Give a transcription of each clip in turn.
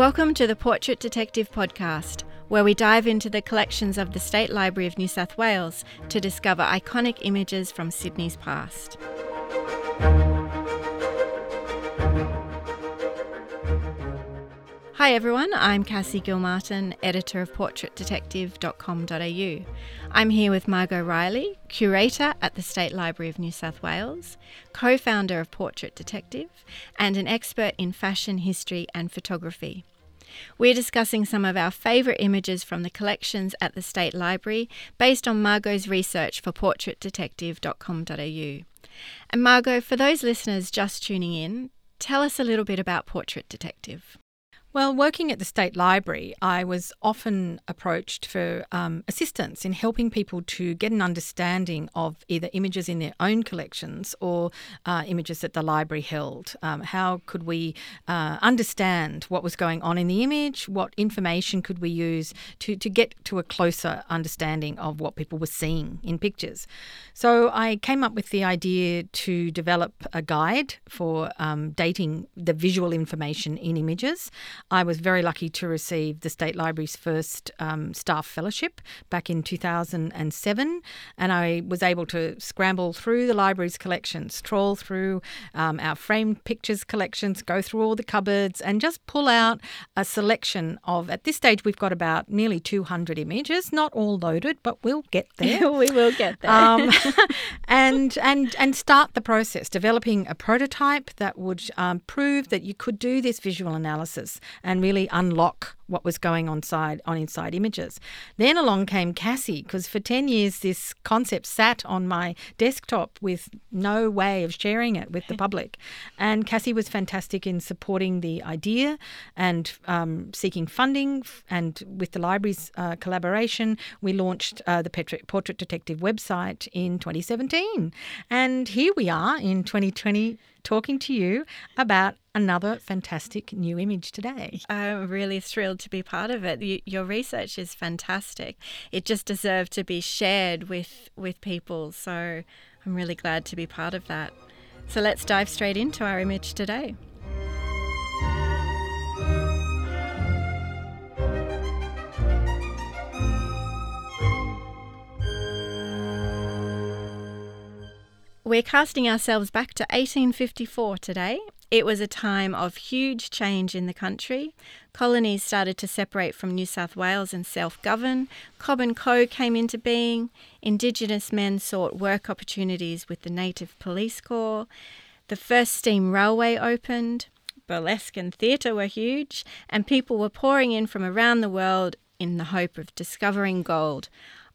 Welcome to the Portrait Detective podcast, where we dive into the collections of the State Library of New South Wales to discover iconic images from Sydney's past. Hi everyone, I'm Cassie Gilmartin, editor of PortraitDetective.com.au. I'm here with Margot Riley, curator at the State Library of New South Wales, co-founder of Portrait Detective, and an expert in fashion history and photography. We're discussing some of our favourite images from the collections at the State Library based on Margot's research for PortraitDetective.com.au. And Margot, for those listeners just tuning in, tell us a little bit about Portrait Detective. Well, working at the State Library, I was often approached for assistance in helping people to get an understanding of either images in their own collections or images that the library held. How could we understand what was going on in the image? What information could we use to get to a closer understanding of what people were seeing in pictures? So I came up with the idea to develop a guide for dating the visual information in images. I was very lucky to receive the State Library's first staff fellowship back in 2007, and I was able to scramble through the library's collections, trawl through our framed pictures collections, go through all the cupboards and just pull out a selection of, at this stage we've got about nearly 200 images, not all loaded, but we'll get there. We will get there. and start the process, developing a prototype that would prove that you could do this visual analysis and really unlock what was going on inside images. Then along came Cassie, because for 10 years this concept sat on my desktop with no way of sharing it with the public. And Cassie was fantastic in supporting the idea and seeking funding. And with the library's collaboration, we launched the Portrait Detective website in 2017. And here we are in 2020 talking to you about another fantastic new image today. I'm really thrilled to be part of it. Your research is fantastic. It just deserved to be shared with people. So I'm really glad to be part of that. So let's dive straight into our image today. We're casting ourselves back to 1854 today. It was a time of huge change in the country. Colonies started to separate from New South Wales and self-govern. Cobb and Co came into being. Indigenous men sought work opportunities with the Native Police Corps. The first steam railway opened. Burlesque and theatre were huge, and people were pouring in from around the world in the hope of discovering gold.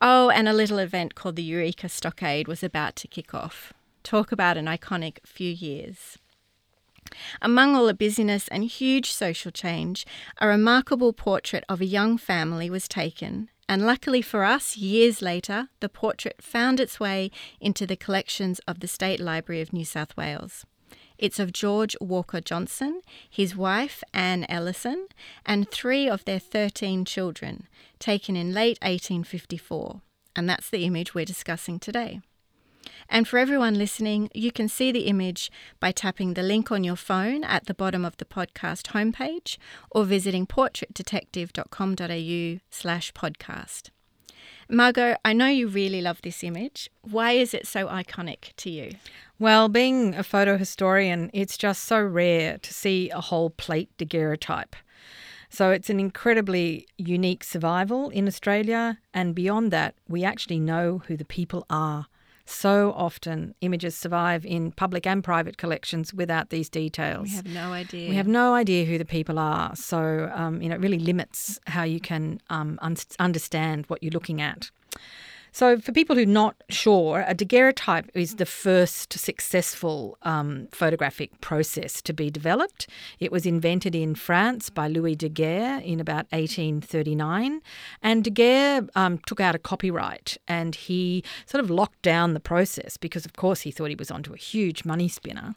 Oh, and a little event called the Eureka Stockade was about to kick off. Talk about an iconic few years. Among all the busyness and huge social change, a remarkable portrait of a young family was taken, and luckily for us, years later, the portrait found its way into the collections of the State Library of New South Wales. It's of George Walker Johnson, his wife Anne Ellison, and 3 of their 13 children, taken in late 1854, and that's the image we're discussing today. And for everyone listening, you can see the image by tapping the link on your phone at the bottom of the podcast homepage or visiting portraitdetective.com.au/podcast. Margot, I know you really love this image. Why is it so iconic to you? Well, being a photo historian, it's just so rare to see a whole plate daguerreotype. So it's an incredibly unique survival in Australia, and beyond that, we actually know who the people are. So often images survive in public and private collections without these details. We have no idea. We have no idea who the people are. So, it really limits how you can understand what you're looking at. So for people who are not sure, a daguerreotype is the first successful photographic process to be developed. It was invented in France by Louis Daguerre in about 1839. And Daguerre took out a copyright and he sort of locked down the process because, of course, he thought he was onto a huge money spinner.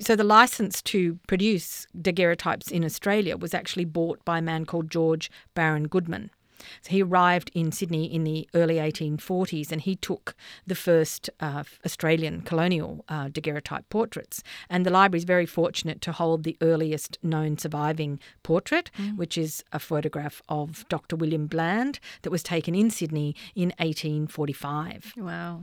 So the license to produce daguerreotypes in Australia was actually bought by a man called George Baron Goodman. So he arrived in Sydney in the early 1840s and he took the first Australian colonial daguerreotype portraits. And the library is very fortunate to hold the earliest known surviving portrait, which is a photograph of Dr. William Bland that was taken in Sydney in 1845. Wow.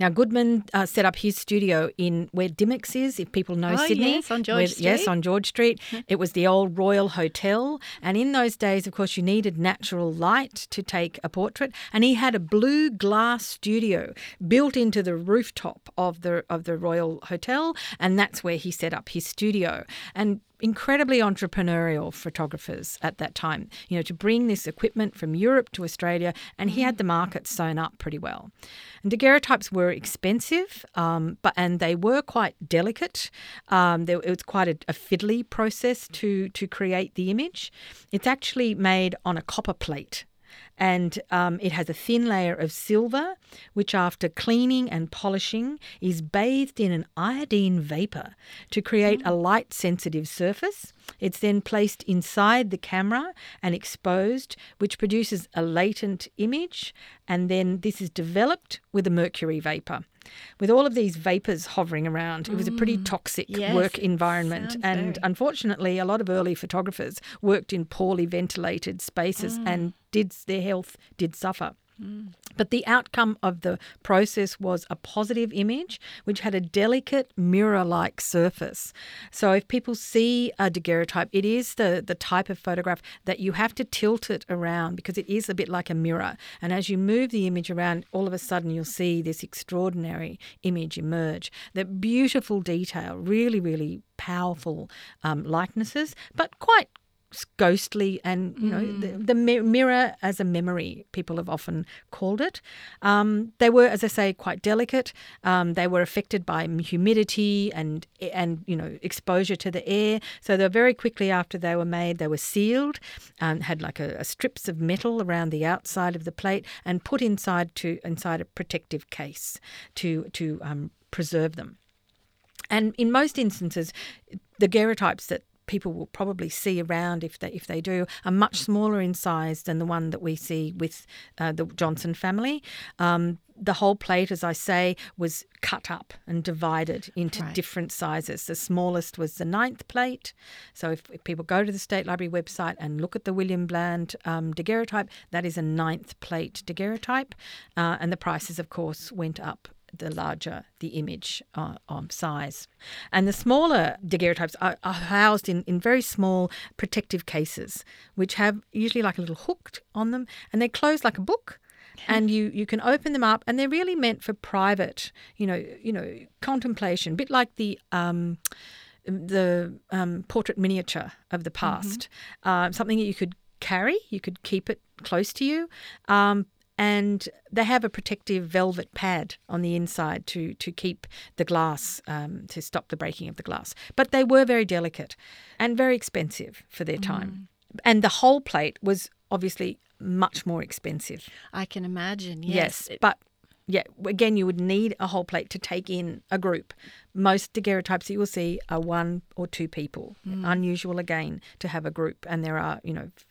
Now, Goodman set up his studio in where Dimmocks is, if people know Sydney. Yes, on George Street. Yes, on George Street. It was the old Royal Hotel. And in those days, of course, you needed natural light to take a portrait. And he had a blue glass studio built into the rooftop of the Royal Hotel. And that's where he set up his studio. And incredibly entrepreneurial photographers at that time, you know, to bring this equipment from Europe to Australia, and he had the market sewn up pretty well. And daguerreotypes were expensive, but they were quite delicate. It was quite a fiddly process to create the image. It's actually made on a copper plate. And it has a thin layer of silver, which after cleaning and polishing is bathed in an iodine vapour to create a light-sensitive surface. It's then placed inside the camera and exposed, which produces a latent image. And then this is developed with a mercury vapour. With all of these vapours hovering around, it was a pretty toxic work environment. And unfortunately, a lot of early photographers worked in poorly ventilated spaces and their health did suffer. But the outcome of the process was a positive image which had a delicate mirror-like surface. So if people see a daguerreotype, it is the type of photograph that you have to tilt it around because it is a bit like a mirror. And as you move the image around, all of a sudden you'll see this extraordinary image emerge. That beautiful detail, really, really powerful likenesses, but quite ghostly, and you know the mirror as a memory, people have often called it. They were, as I say, quite delicate. They were affected by humidity and you know exposure to the air. So they were very quickly after they were made, they were sealed, had like a strips of metal around the outside of the plate, and put inside a protective case to preserve them. And in most instances, the daguerreotypes that people will probably see around, if they do, are much smaller in size than the one that we see with the Johnson family. The whole plate, as I say, was cut up and divided into different sizes. The smallest was the 9th plate. So if people go to the State Library website and look at the William Bland daguerreotype, that is a 9th plate daguerreotype. And the prices, of course, went up the larger the image size. And the smaller daguerreotypes are housed in very small protective cases, which have usually like a little hook on them, and they close like a book. And you can open them up, and they're really meant for private, you know, contemplation, a bit like the portrait miniature of the past, something that you could carry, you could keep it close to you. And they have a protective velvet pad on the inside to keep the glass, to stop the breaking of the glass. But they were very delicate and very expensive for their time. And the whole plate was obviously much more expensive. I can imagine, yes. Yes, but yeah, again, you would need a whole plate to take in a group. Most daguerreotypes that you will see are one or two people. Unusual, again, to have a group. And there are,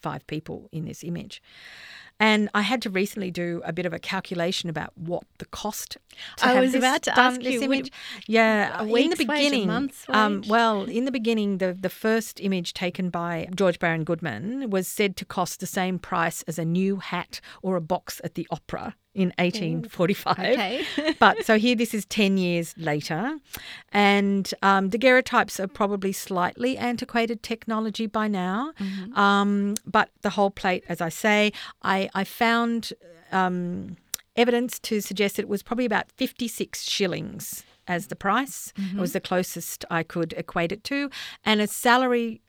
5 people in this image. And I had to recently do a bit of a calculation about what the cost to have this image. I was about to ask you. In the beginning, the first image taken by George Baron Goodman was said to cost the same price as a new hat or a box at the opera in 1845. Okay. But so here this is 10 years later. And daguerreotypes are probably slightly antiquated technology by now. But the whole plate, as I say, I found evidence to suggest that it was probably about 56 shillings as the price. It was the closest I could equate it to. And a salary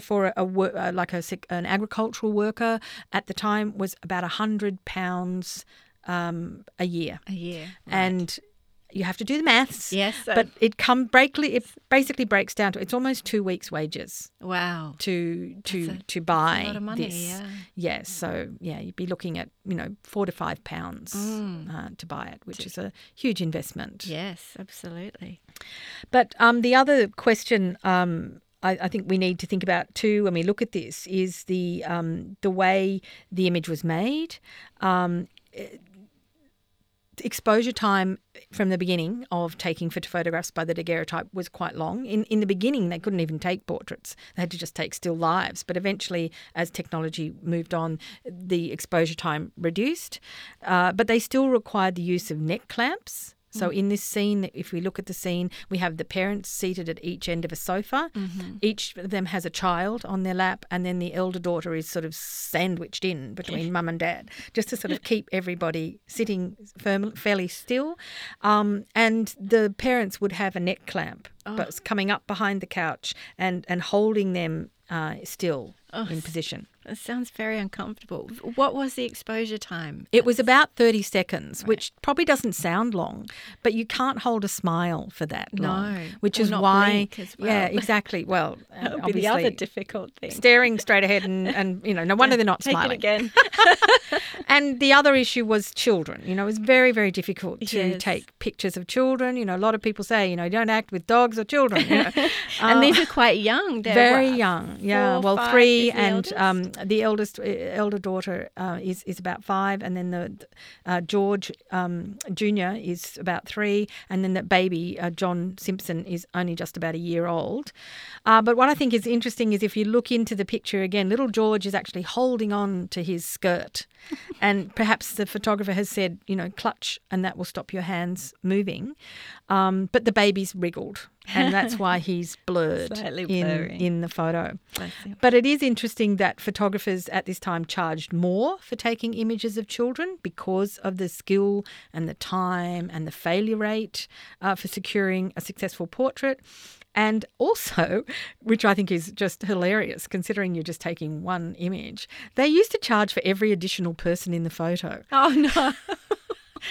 for an agricultural worker at the time was about £100 a year. Right. And you have to do the maths. Yes. But it basically breaks down to it's almost 2 weeks' wages. Wow. To buy a lot of money, this. Yeah, so yeah, you'd be looking at, £4 to £5 to buy it, which is a huge investment. Yes, absolutely. But the other question I think we need to think about too when we look at this is the way the image was made, exposure time from the beginning of taking photographs by the daguerreotype was quite long. In the beginning, they couldn't even take portraits. They had to just take still lives. But eventually, as technology moved on, the exposure time reduced. But they still required the use of neck clamps. So in this scene, if we look at the scene, we have the parents seated at each end of a sofa. Mm-hmm. Each of them has a child on their lap, and then the elder daughter is sort of sandwiched in between mum and dad, just to sort of keep everybody sitting fairly still. And the parents would have a neck clamp, but coming up behind the couch and holding them still in position. That sounds very uncomfortable. What was the exposure time? It was about 30 seconds, right, which probably doesn't sound long, but you can't hold a smile for that long. No, which is why, as well. Yeah, exactly. Well, that would obviously be the other difficult thing. Staring straight ahead and you know, no wonder they're not smiling. Take it again. And the other issue was children. You know, it was very, very difficult to take pictures of children. You know, a lot of people say, you know, don't act with dogs or children. You know? And these are quite young. Very young. Yeah, 4, 5, 3 and the elder daughter is about 5, and then the George Jr. is about 3, and then the baby John Simpson is only just about a year old. But what I think is interesting is if you look into the picture again, little George is actually holding on to his skirt, and perhaps the photographer has said, you know, clutch, and that will stop your hands moving. But the baby's wriggled. And that's why he's blurred in the photo. But it is interesting that photographers at this time charged more for taking images of children because of the skill and the time and the failure rate for securing a successful portrait. And also, which I think is just hilarious, considering you're just taking one image, they used to charge for every additional person in the photo. Oh, no.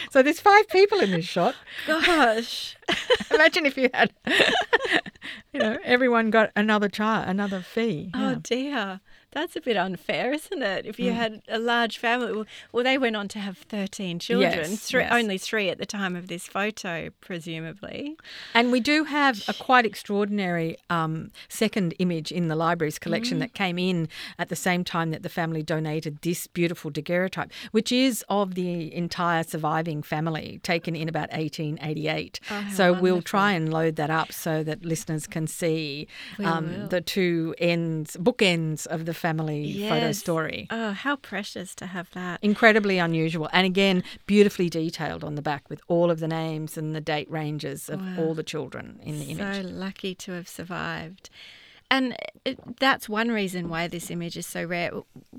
So there's 5 people in this shot. Gosh. Imagine if you had, you know, everyone got another fee. Oh, yeah. Dear. That's a bit unfair, isn't it? If you had a large family. Well, they went on to have 13 children, yes, only 3 at the time of this photo, presumably. And we do have a quite extraordinary second image in the library's collection that came in at the same time that the family donated this beautiful daguerreotype, which is of the entire surviving family, taken in about 1888. Oh, so wonderful. We'll try and load that up so that listeners can see the two bookends of the family photo story. Oh, how precious to have that. Incredibly unusual. And again, beautifully detailed on the back with all of the names and the date ranges of all the children in the image. So lucky to have survived. And that's one reason why this image is so rare.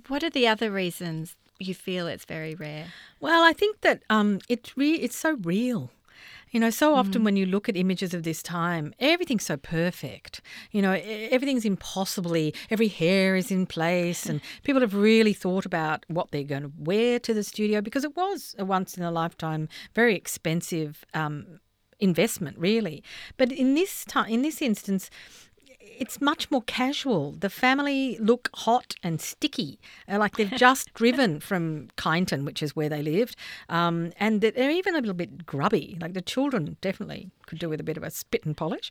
What are the other reasons you feel it's very rare? Well, I think that it's so real. You know, so often when you look at images of this time, everything's so perfect. You know, everything's impossibly, every hair is in place, and people have really thought about what they're going to wear to the studio, because it was a once-in-a-lifetime, very expensive investment, really. But in this instance, it's much more casual. The family look hot and sticky, like they've just driven from Kyneton, which is where they lived, and they're even a little bit grubby. Like the children definitely could do with a bit of a spit and polish,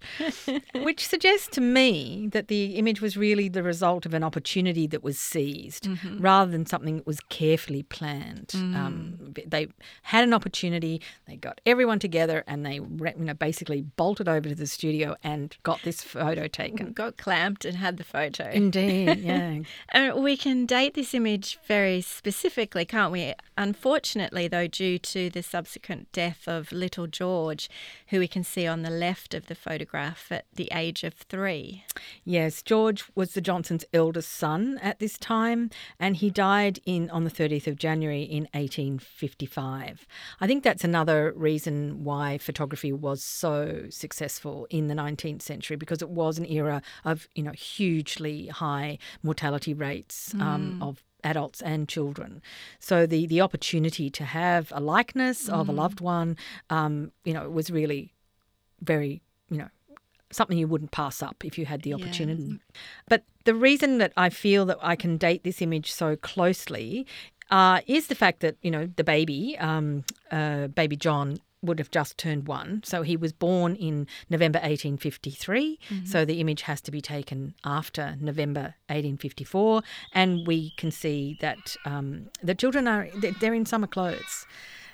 which suggests to me that the image was really the result of an opportunity that was seized rather than something that was carefully planned. They had an opportunity, they got everyone together, and they basically bolted over to the studio and got this photo taken. Got clamped and had the photo. Indeed, yeah. And we can date this image very specifically, can't we? Unfortunately, though, due to the subsequent death of little George, who we can see on the left of the photograph at the age of 3. Yes, George was the Johnsons' eldest son at this time, and he died on the 30th of January in 1855. I think that's another reason why photography was so successful in the 19th century, because it was an era of, you know, hugely high mortality rates of adults and children. So the opportunity to have a likeness of a loved one, you know, was really very, you know, something you wouldn't pass up if you had the opportunity. Yeah. But the reason that I feel that I can date this image so closely is the fact that, you know, the baby John would have just turned one. So he was born in November 1853. Mm-hmm. So the image has to be taken after November 1854. And we can see that the children are, they're in summer clothes.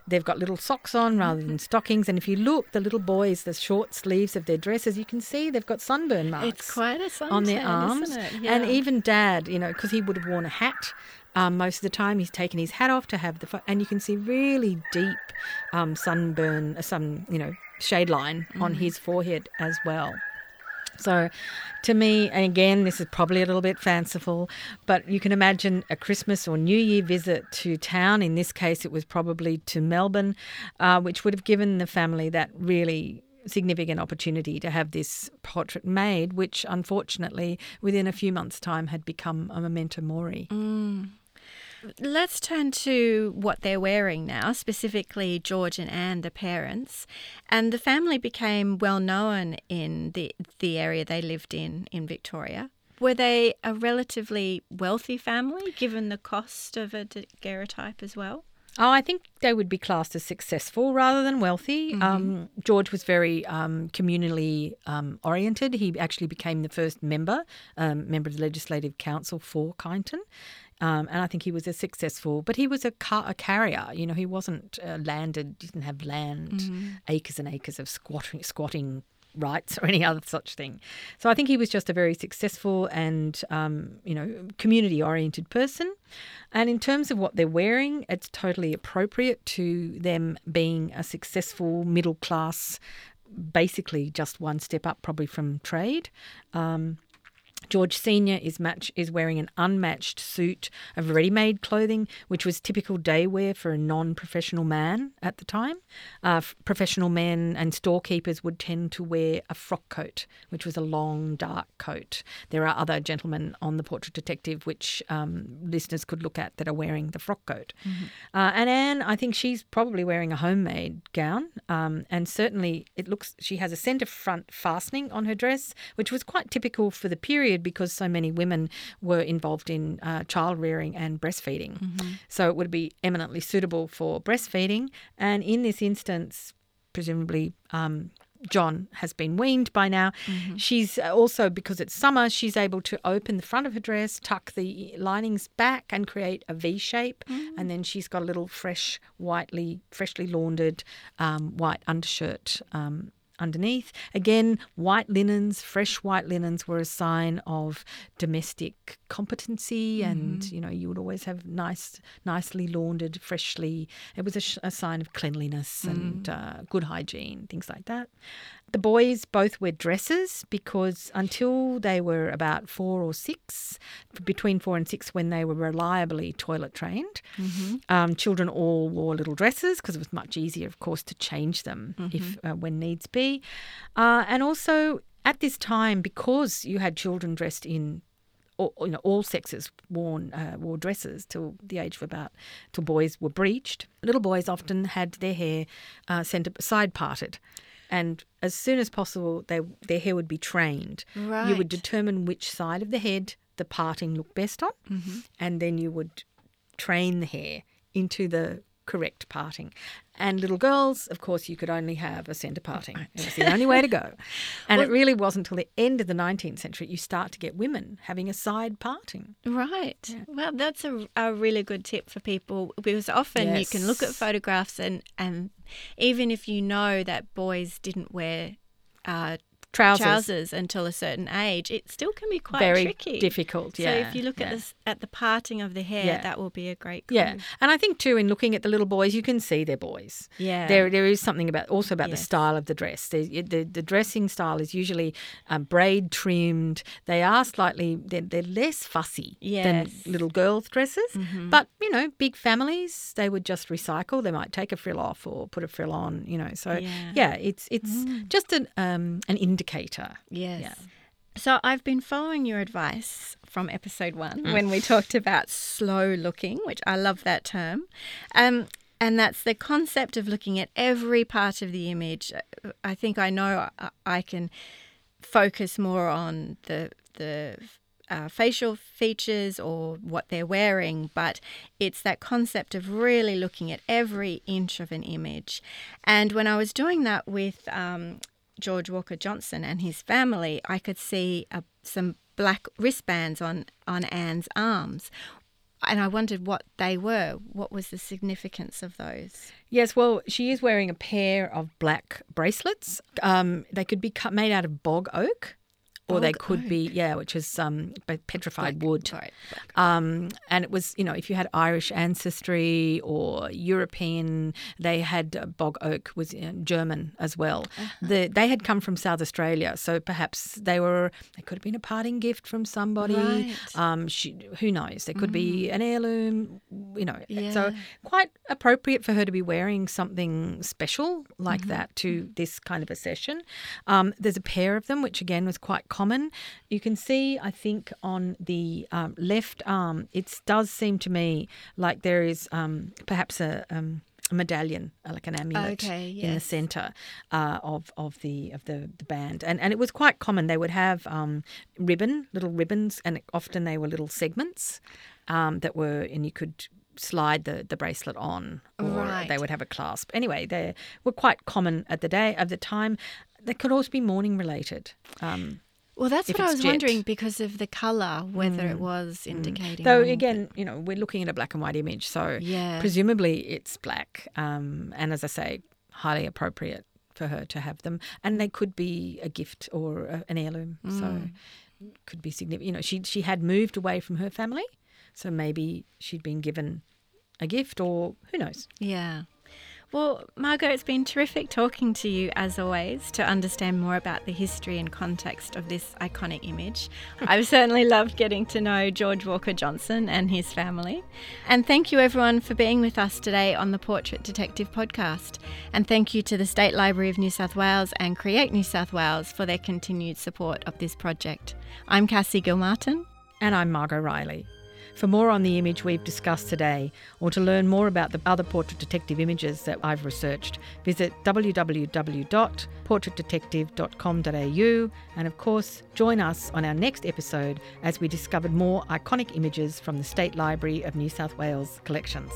They've got little socks on rather than stockings. And if you look, the little boys, the short sleeves of their dresses, you can see they've got sunburn marks. It's quite a sunburn, on their arms. Isn't it? Yeah. And even Dad, you know, because he would have worn a hat. Most of the time he's taken his hat off to have the... And you can see really deep sunburn, shade line on his forehead as well. So to me, and again, this is probably a little bit fanciful, but you can imagine a Christmas or New Year visit to town. In this case, it was probably to Melbourne, which would have given the family that really significant opportunity to have this portrait made, which unfortunately within a few months' time had become a memento mori. Mm. Let's turn to what they're wearing now, specifically George and Anne, the parents. And the family became well known in the area they lived in Victoria. Were they a relatively wealthy family, daguerreotype, given the cost of a daguerreotype as well? Oh, I think they would be classed as successful rather than wealthy. Mm-hmm. George was very communally oriented. He actually became the first member of the Legislative Council for Kyneton. And I think he was a successful, but he was a carrier. You know, he wasn't landed, didn't have land, acres and acres of squatting rights or any other such thing. So I think he was just a very successful and, community-oriented person. And in terms of what they're wearing, it's totally appropriate to them being a successful middle-class, basically just one step up probably from trade. George Senior is wearing an unmatched suit of ready-made clothing, which was typical day wear for a non-professional man at the time. Professional men and storekeepers would tend to wear a frock coat, which was a long, dark coat. There are other gentlemen on the Portrait Detective which listeners could look at that are wearing the frock coat. Mm-hmm. And Anne, I think she's probably wearing a homemade gown, and certainly she has a centre front fastening on her dress, which was quite typical for the period, because so many women were involved in child rearing and breastfeeding. Mm-hmm. So it would be eminently suitable for breastfeeding. And in this instance, presumably John has been weaned by now. Mm-hmm. She's also, because it's summer, she's able to open the front of her dress, tuck the linings back and create a V shape. Mm-hmm. And then she's got a little freshly laundered white undershirt underneath. Again, fresh white linens were a sign of domestic competency, and you would always have nicely laundered, freshly. It was a sign of cleanliness and good hygiene, things like that. The boys both wear dresses because until they were about 4 or 6, between 4 and 6 when they were reliably toilet trained, children all wore little dresses because it was much easier, of course, to change them if when needs be. And also at this time, because you had children dressed in all sexes wore dresses till the age of till boys were breeched, little boys often had their hair side parted. And as soon as possible, their hair would be trained. Right. You would determine which side of the head the parting looked best on, and then you would train the hair into the correct parting. And little girls, of course, you could only have a centre parting. Right. It was the only way to go. And it really wasn't until the end of the 19th century you start to get women having a side parting. Right. Yeah. Well, that's a really good tip for people, because often you can look at photographs and even if you know that boys didn't wear trousers until a certain age, it still can be quite tricky. Very difficult, yeah. So if you look at the parting of the hair, that will be a great clue. Yeah, and I think too, in looking at the little boys, you can see they're boys. Yeah. There is something about the style of the dress. The dressing style is usually braid trimmed. They are they're less fussy than little girls' dresses. Mm-hmm. But, big families, they would just recycle. They might take a frill off or put a frill on, So, it's just an indicator. Yes. Yeah. So I've been following your advice from episode 1 when we talked about slow looking, which I love that term. And that's the concept of looking at every part of the image. I think I know I can focus more on the facial features or what they're wearing, but it's that concept of really looking at every inch of an image. And when I was doing that with George Walker Johnson and his family, I could see some black wristbands on Anne's arms. And I wondered what they were. What was the significance of those? Yes, well, she is wearing a pair of black bracelets. They could be made out of bog oak. Or they could be, yeah, which is petrified wood. Right. And it was, you know, if you had Irish ancestry or European, they had bog oak was German as well. Uh-huh. They had come from South Australia, so perhaps they could have been a parting gift from somebody. Right. Who knows? There could be an heirloom, you know. Yeah. So quite appropriate for her to be wearing something special like that to this kind of a session. There's a pair of them, which again was quite common. You can see, I think, on the left arm, it does seem to me like there is perhaps a medallion, like an amulet, in the centre of the band. And it was quite common. They would have little ribbons, and often they were little segments that were, and you could slide the bracelet on, or they would have a clasp. Anyway, they were quite common at the time. They could also be mourning related. Well, that's what I was wondering, because of the colour, whether it was indicating. Though, again, you know, we're looking at a black and white image, so presumably it's black. And as I say, highly appropriate for her to have them. And they could be a gift or an heirloom. So it could be significant. You know, she had moved away from her family, so maybe she'd been given a gift, or who knows. Yeah. Well, Margot, it's been terrific talking to you, as always, to understand more about the history and context of this iconic image. I've certainly loved getting to know George Walker Johnson and his family. And thank you, everyone, for being with us today on the Portrait Detective podcast. And thank you to the State Library of New South Wales and Create New South Wales for their continued support of this project. I'm Cassie Gilmartin. And I'm Margot Riley. For more on the image we've discussed today, or to learn more about the other Portrait Detective images that I've researched, visit www.PortraitDetective.com.au, and of course, join us on our next episode as we discover more iconic images from the State Library of New South Wales collections.